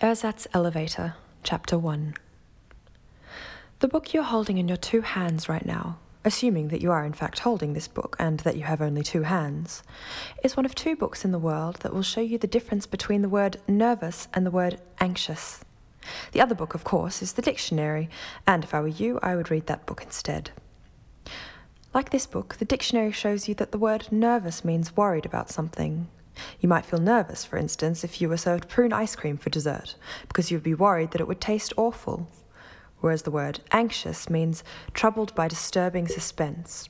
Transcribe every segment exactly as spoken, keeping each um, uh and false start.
The Ersatz Elevator, Chapter one. The book you're holding in your two hands right now, assuming that you are in fact holding this book and that you have only two hands, is one of two books in the world that will show you the difference between the word nervous and the word anxious. The other book, of course, is the dictionary, and if I were you, I would read that book instead. Like this book, the dictionary shows you that the word nervous means worried about something. You might feel nervous, for instance, if you were served prune ice cream for dessert, because you would be worried that it would taste awful. Whereas the word anxious means troubled by disturbing suspense,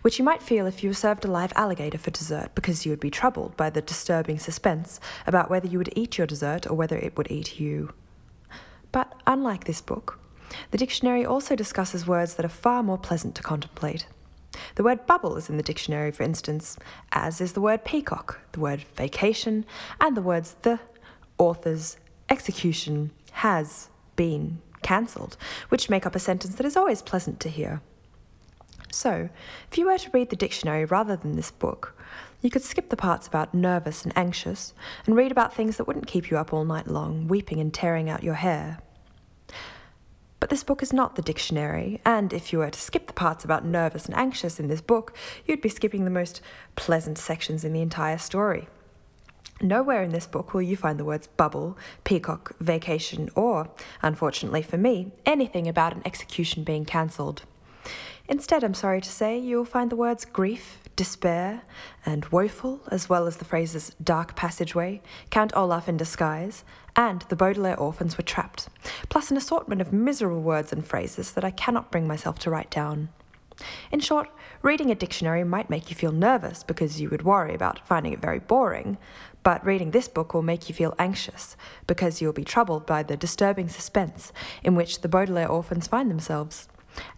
which you might feel if you were served a live alligator for dessert, because you would be troubled by the disturbing suspense about whether you would eat your dessert or whether it would eat you. But unlike this book, the dictionary also discusses words that are far more pleasant to contemplate. The word bubble is in the dictionary, for instance, as is the word peacock, the word vacation, and the words the, authors, execution, has, been, cancelled, which make up a sentence that is always pleasant to hear. So, if you were to read the dictionary rather than this book, you could skip the parts about nervous and anxious and read about things that wouldn't keep you up all night long, weeping and tearing out your hair. But this book is not the dictionary, and if you were to skip the parts about nervous and anxious in this book, you'd be skipping the most pleasant sections in the entire story. Nowhere in this book will you find the words bubble, peacock, vacation, or, unfortunately for me, anything about an execution being cancelled. Instead, I'm sorry to say, you'll find the words grief, despair, and woeful, as well as the phrases dark passageway, Count Olaf in disguise, and the Baudelaire orphans were trapped, plus an assortment of miserable words and phrases that I cannot bring myself to write down. In short, reading a dictionary might make you feel nervous because you would worry about finding it very boring, but reading this book will make you feel anxious because you'll be troubled by the disturbing suspense in which the Baudelaire orphans find themselves.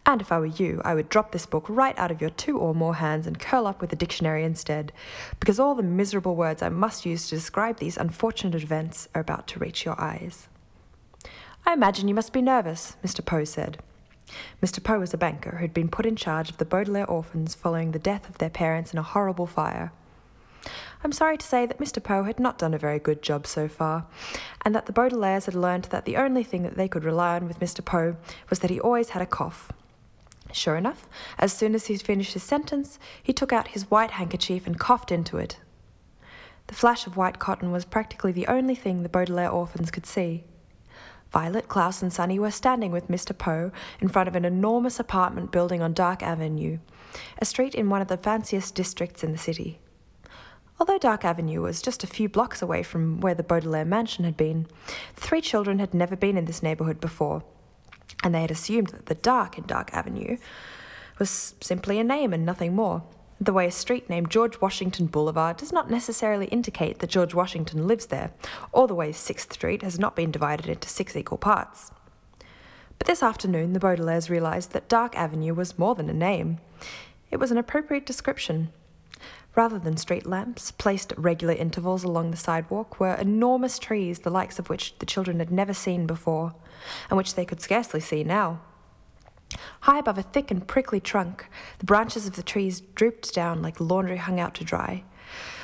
And if I were you, I would drop this book right out of your two or more hands and curl up with a dictionary instead, because all the miserable words I must use to describe these unfortunate events are about to reach your eyes. "I imagine you must be nervous," Mister Poe said. Mister Poe was a banker who'd been put in charge of the Baudelaire orphans following the death of their parents in a horrible fire. I'm sorry to say that Mister Poe had not done a very good job so far, and that the Baudelaires had learned that the only thing that they could rely on with Mister Poe was that he always had a cough. Sure enough, as soon as he'd finished his sentence, he took out his white handkerchief and coughed into it. The flash of white cotton was practically the only thing the Baudelaire orphans could see. Violet, Klaus and Sonny were standing with Mister Poe in front of an enormous apartment building on Dark Avenue, a street in one of the fanciest districts in the city. Although Dark Avenue was just a few blocks away from where the Baudelaire mansion had been, the three children had never been in this neighbourhood before, and they had assumed that the dark in Dark Avenue was simply a name and nothing more, the way a street named George Washington Boulevard does not necessarily indicate that George Washington lives there, or the way sixth Street has not been divided into six equal parts. But this afternoon the Baudelaires realised that Dark Avenue was more than a name. It was an appropriate description. Rather than street lamps, placed at regular intervals along the sidewalk, were enormous trees the likes of which the children had never seen before, and which they could scarcely see now. High above a thick and prickly trunk, the branches of the trees drooped down like laundry hung out to dry,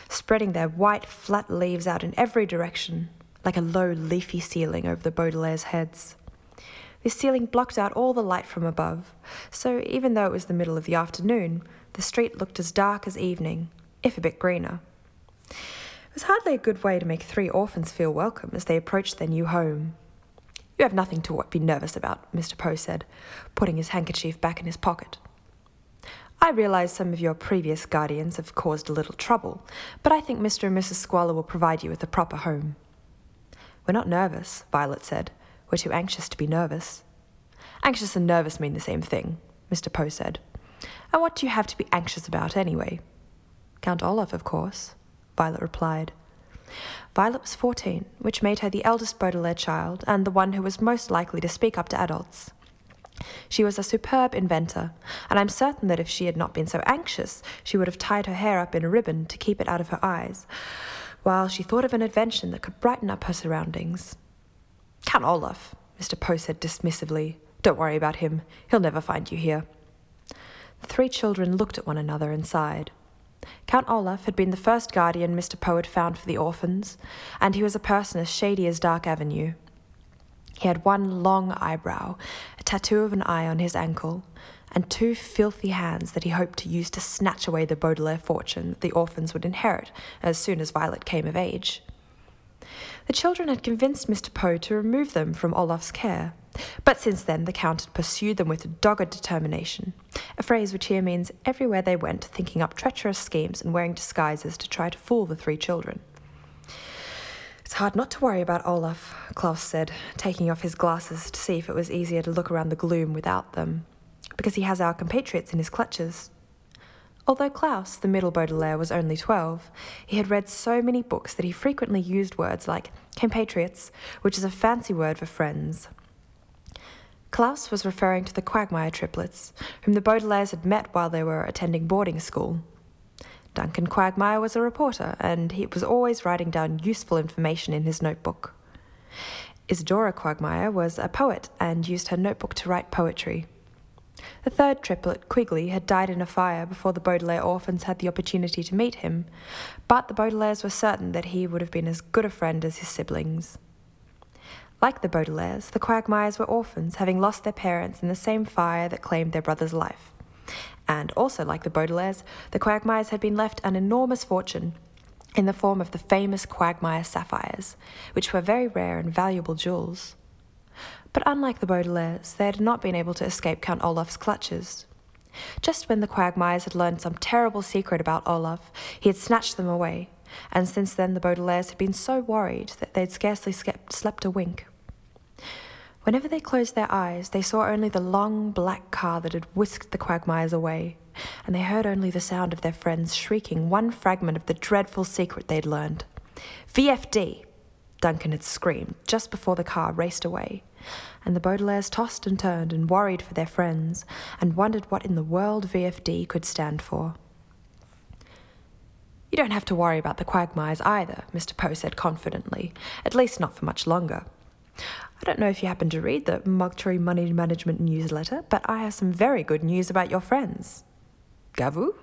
spreading their white, flat leaves out in every direction, like a low, leafy ceiling over the Baudelaire's heads. This ceiling blocked out all the light from above, so even though it was the middle of the afternoon, the street looked as dark as evening, if a bit greener. It was hardly a good way to make three orphans feel welcome as they approached their new home. "You have nothing to be nervous about," Mister Poe said, putting his handkerchief back in his pocket. "I realise some of your previous guardians have caused a little trouble, but I think Mister and Missus Squalor will provide you with a proper home." "We're not nervous," Violet said. "We're too anxious to be nervous." "Anxious and nervous mean the same thing," Mister Poe said. "And what do you have to be anxious about anyway?" "Count Olaf, of course," Violet replied. Violet was fourteen, which made her the eldest Baudelaire child and the one who was most likely to speak up to adults. She was a superb inventor, and I'm certain that if she had not been so anxious, she would have tied her hair up in a ribbon to keep it out of her eyes, while she thought of an invention that could brighten up her surroundings. "Count Olaf," Mister Poe said dismissively. "Don't worry about him. He'll never find you here." The three children looked at one another and sighed. Count Olaf had been the first guardian Mister Poe had found for the orphans, and he was a person as shady as Dark Avenue. He had one long eyebrow, a tattoo of an eye on his ankle, and two filthy hands that he hoped to use to snatch away the Baudelaire fortune that the orphans would inherit as soon as Violet came of age. The children had convinced Mister Poe to remove them from Olaf's care, but since then the Count had pursued them with dogged determination, a phrase which here means everywhere they went, thinking up treacherous schemes and wearing disguises to try to fool the three children. "It's hard not to worry about Olaf," Klaus said, taking off his glasses to see if it was easier to look around the gloom without them, "because he has our compatriots in his clutches." Although Klaus, the middle Baudelaire, was only twelve, he had read so many books that he frequently used words like compatriots, which is a fancy word for friends. Klaus was referring to the Quagmire triplets, whom the Baudelaires had met while they were attending boarding school. Duncan Quagmire was a reporter, and he was always writing down useful information in his notebook. Isadora Quagmire was a poet and used her notebook to write poetry. The third triplet, Quigley, had died in a fire before the Baudelaire orphans had the opportunity to meet him, but the Baudelaires were certain that he would have been as good a friend as his siblings. Like the Baudelaires, the Quagmires were orphans, having lost their parents in the same fire that claimed their brother's life. And also like the Baudelaires, the Quagmires had been left an enormous fortune in the form of the famous Quagmire sapphires, which were very rare and valuable jewels. But unlike the Baudelaires, they had not been able to escape Count Olaf's clutches. Just when the Quagmires had learned some terrible secret about Olaf, he had snatched them away, and since then the Baudelaires had been so worried that they'd scarcely slept a wink. Whenever they closed their eyes, they saw only the long black car that had whisked the Quagmires away, and they heard only the sound of their friends shrieking one fragment of the dreadful secret they'd learned. "V F D!" Duncan had screamed just before the car raced away, and the Baudelaires tossed and turned and worried for their friends and wondered what in the world V F D could stand for. "You don't have to worry about the Quagmires either," Mister Poe said confidently, "at least not for much longer. I don't know if you happen to read the Mugturi Money Management Newsletter, but I have some very good news about your friends." "Gavu?"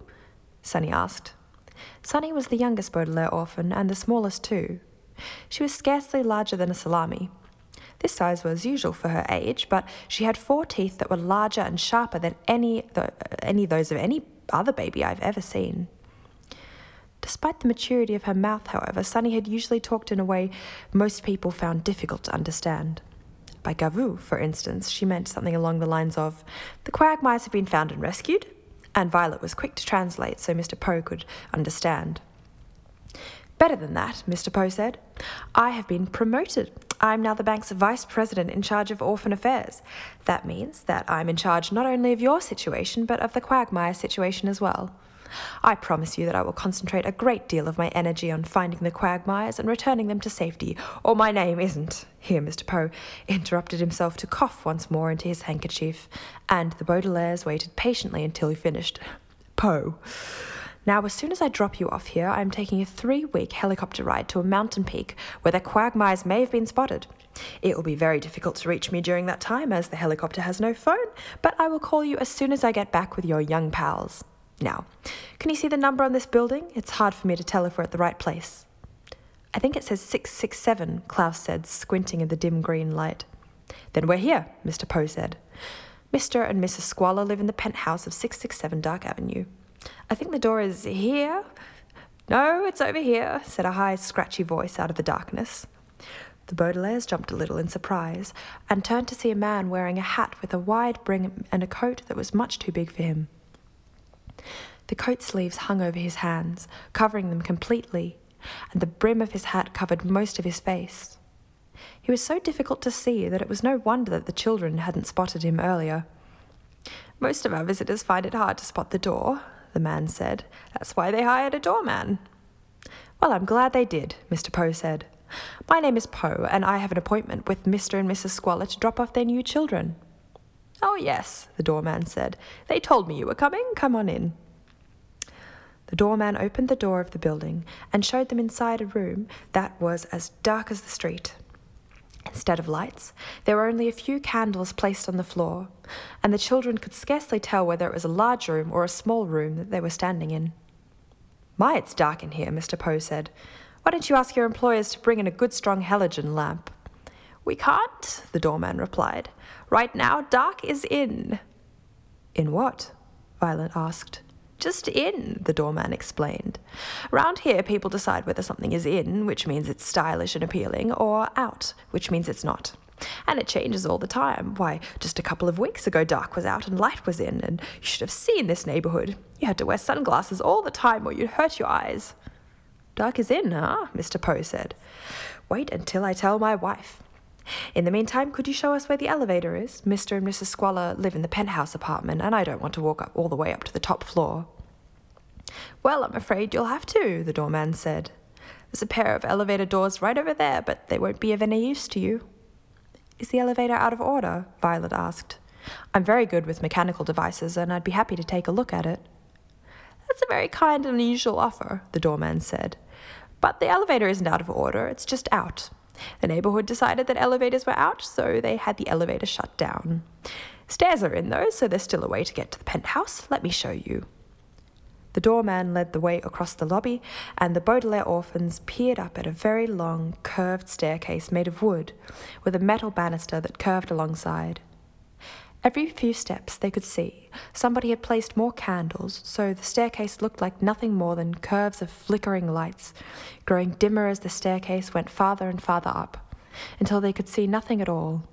Sunny asked. Sunny was the youngest Baudelaire orphan and the smallest too. She was scarcely larger than a salami. This size was usual for her age, but she had four teeth that were larger and sharper than any th- any those of any other baby I've ever seen. Despite the maturity of her mouth, however, Sunny had usually talked in a way most people found difficult to understand. By Gavu, for instance, she meant something along the lines of, "The Quagmires have been found and rescued," and Violet was quick to translate so Mister Poe could understand. "Better than that," Mister Poe said. "I have been promoted. I'm now the bank's vice president in charge of orphan affairs. That means that I'm in charge not only of your situation, but of the Quagmire situation as well. I promise you that I will concentrate a great deal of my energy on finding the Quagmires and returning them to safety, or my name isn't." Here Mister Poe interrupted himself to cough once more into his handkerchief, and the Baudelaires waited patiently until he finished. "Poe. Now, as soon as I drop you off here, I am taking a three-week helicopter ride to a mountain peak where the Quagmires may have been spotted. It will be very difficult to reach me during that time, as the helicopter has no phone, but I will call you as soon as I get back with your young pals. Now, can you see the number on this building? It's hard for me to tell if we're at the right place." "I think it says six six seven, Klaus said, squinting in the dim green light. "Then we're here," Mister Poe said. "Mister and Missus Squalor live in the penthouse of six six seven Dark Avenue. I think the door is here." "No, it's over here," said a high, scratchy voice out of the darkness. The Baudelaires jumped a little in surprise and turned to see a man wearing a hat with a wide brim and a coat that was much too big for him. The coat sleeves hung over his hands, covering them completely, and the brim of his hat covered most of his face. He was so difficult to see that it was no wonder that the children hadn't spotted him earlier. "Most of our visitors find it hard to spot the door," the man said. "That's why they hired a doorman." "Well, I'm glad they did," Mister Poe said. "My name is Poe, and I have an appointment with Mister and Missus Squalor to drop off their new children." "Oh, yes," the doorman said. "They told me you were coming. Come on in." The doorman opened the door of the building and showed them inside a room that was as dark as the street. Instead of lights, there were only a few candles placed on the floor, and the children could scarcely tell whether it was a large room or a small room that they were standing in. My, it's dark in here, Mister Poe said. Why don't you ask your employers to bring in a good strong halogen lamp? We can't, the doorman replied. Right now, dark is in. In what? Violet asked. Just in, the doorman explained. Round here, people decide whether something is in, which means it's stylish and appealing, or out, which means it's not. And it changes all the time. Why, just a couple of weeks ago, dark was out and light was in, and you should have seen this neighbourhood. You had to wear sunglasses all the time or you'd hurt your eyes. Dark is in, huh? Mister Poe said. Wait until I tell my wife. In the meantime, could you show us where the elevator is? Mister and Missus Squalor live in the penthouse apartment, and I don't want to walk up all the way up to the top floor. Well, I'm afraid you'll have to, the doorman said. There's a pair of elevator doors right over there, but they won't be of any use to you. Is the elevator out of order? Violet asked. I'm very good with mechanical devices, and I'd be happy to take a look at it. That's a very kind and unusual offer, the doorman said. But the elevator isn't out of order, it's just out. The neighbourhood decided that elevators were out, so they had the elevator shut down. Stairs are in, though, so there's still a way to get to the penthouse. Let me show you. The doorman led the way across the lobby, and the Baudelaire orphans peered up at a very long, curved staircase made of wood, with a metal banister that curved alongside. Every few steps they could see, somebody had placed more candles, so the staircase looked like nothing more than curves of flickering lights, growing dimmer as the staircase went farther and farther up, until they could see nothing at all.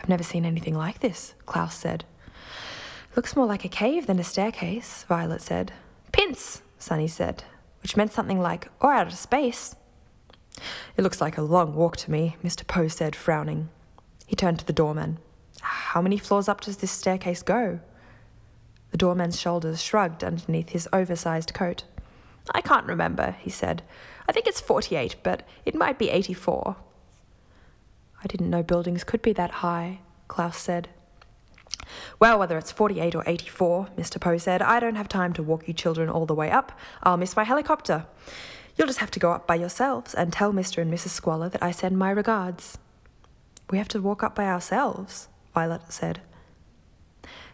I've never seen anything like this, Klaus said. Looks more like a cave than a staircase, Violet said. Pince, Sunny said, which meant something like, or out of space. It looks like a long walk to me, Mister Poe said, frowning. He turned to the doorman. How many floors up does this staircase go? The doorman's shoulders shrugged underneath his oversized coat. I can't remember, he said. I think it's forty-eight, but it might be eighty-four. I didn't know buildings could be that high, Klaus said. Well, whether it's forty-eight or eighty-four, Mister Poe said, I don't have time to walk you children all the way up. I'll miss my helicopter. You'll just have to go up by yourselves and tell Mister and Missus Squalor that I send my regards. We have to walk up by ourselves, Violet said.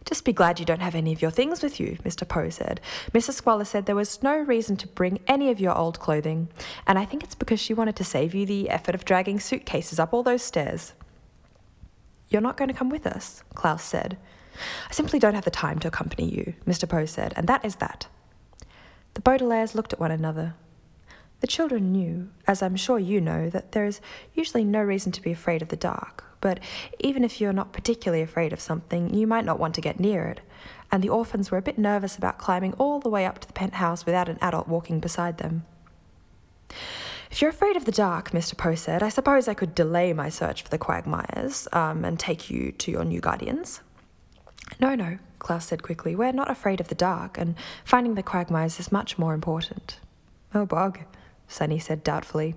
Just be glad you don't have any of your things with you, Mister Poe said. Missus Squalor said there was no reason to bring any of your old clothing, and I think it's because she wanted to save you the effort of dragging suitcases up all those stairs. You're not going to come with us, Klaus said. I simply don't have the time to accompany you, Mister Poe said, and that is that. The Baudelaires looked at one another. The children knew, as I'm sure you know, that there is usually no reason to be afraid of the dark, but even if you're not particularly afraid of something, you might not want to get near it, and the orphans were a bit nervous about climbing all the way up to the penthouse without an adult walking beside them. If you're afraid of the dark, Mister Poe said, I suppose I could delay my search for the Quagmires um, and take you to your new guardians. No, no, Klaus said quickly, we're not afraid of the dark, and finding the Quagmires is much more important. Oh, bog, Sunny said doubtfully.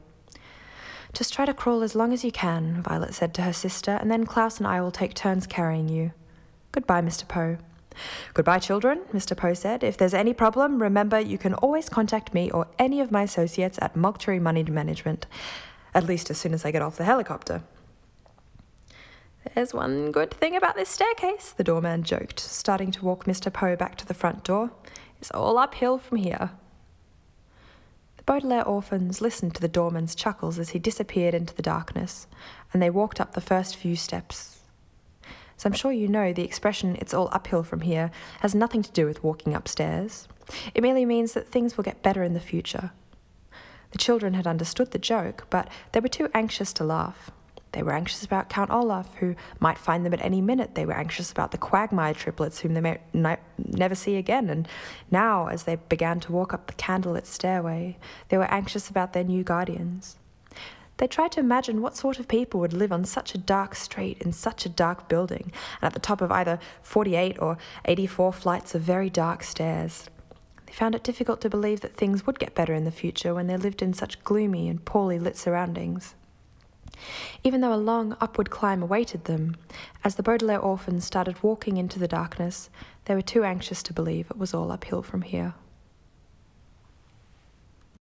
Just try to crawl as long as you can, Violet said to her sister, and then Klaus and I will take turns carrying you. Goodbye, Mister Poe. Goodbye, children, Mister Poe said. If there's any problem, remember you can always contact me or any of my associates at Mulctuary Money Management, at least as soon as I get off the helicopter. There's one good thing about this staircase, the doorman joked, starting to walk Mister Poe back to the front door. It's all uphill from here. The Baudelaire orphans listened to the doorman's chuckles as he disappeared into the darkness, and they walked up the first few steps. As I'm sure you know, the expression, it's all uphill from here, has nothing to do with walking upstairs. It merely means that things will get better in the future. The children had understood the joke, but they were too anxious to laugh. They were anxious about Count Olaf, who might find them at any minute. They were anxious about the Quagmire triplets, whom they may ni- never see again. And now, as they began to walk up the candlelit stairway, they were anxious about their new guardians. They tried to imagine what sort of people would live on such a dark street in such a dark building, and at the top of either forty-eight or eighty-four flights of very dark stairs. They found it difficult to believe that things would get better in the future when they lived in such gloomy and poorly lit surroundings. Even though a long upward climb awaited them, as the Baudelaire orphans started walking into the darkness, they were too anxious to believe it was all uphill from here.